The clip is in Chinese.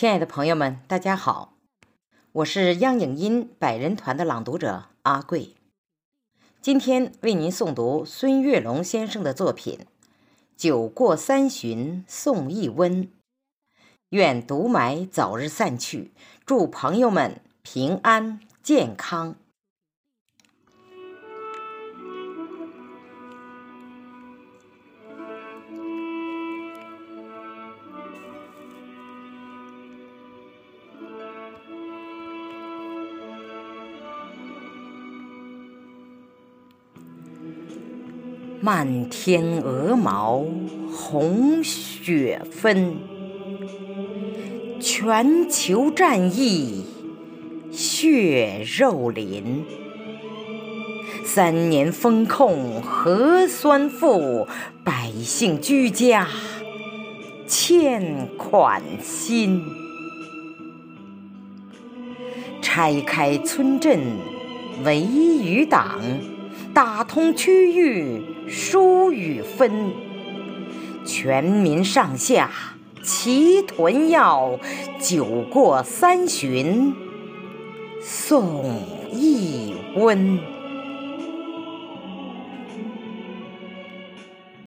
亲爱的朋友们，大家好，我是央影音百人团的朗读者阿贵，今天为您诵读孙月龙先生的作品《酒过三巡送一温》，愿毒霾早日散去，祝朋友们平安健康。漫天鹅毛红雪纷，全球战役血肉淋。3年封控核酸负，百姓居家欠款心。拆开村镇围余党，打通区域疏与分，全民上下齐囤药，酒过三巡送一温。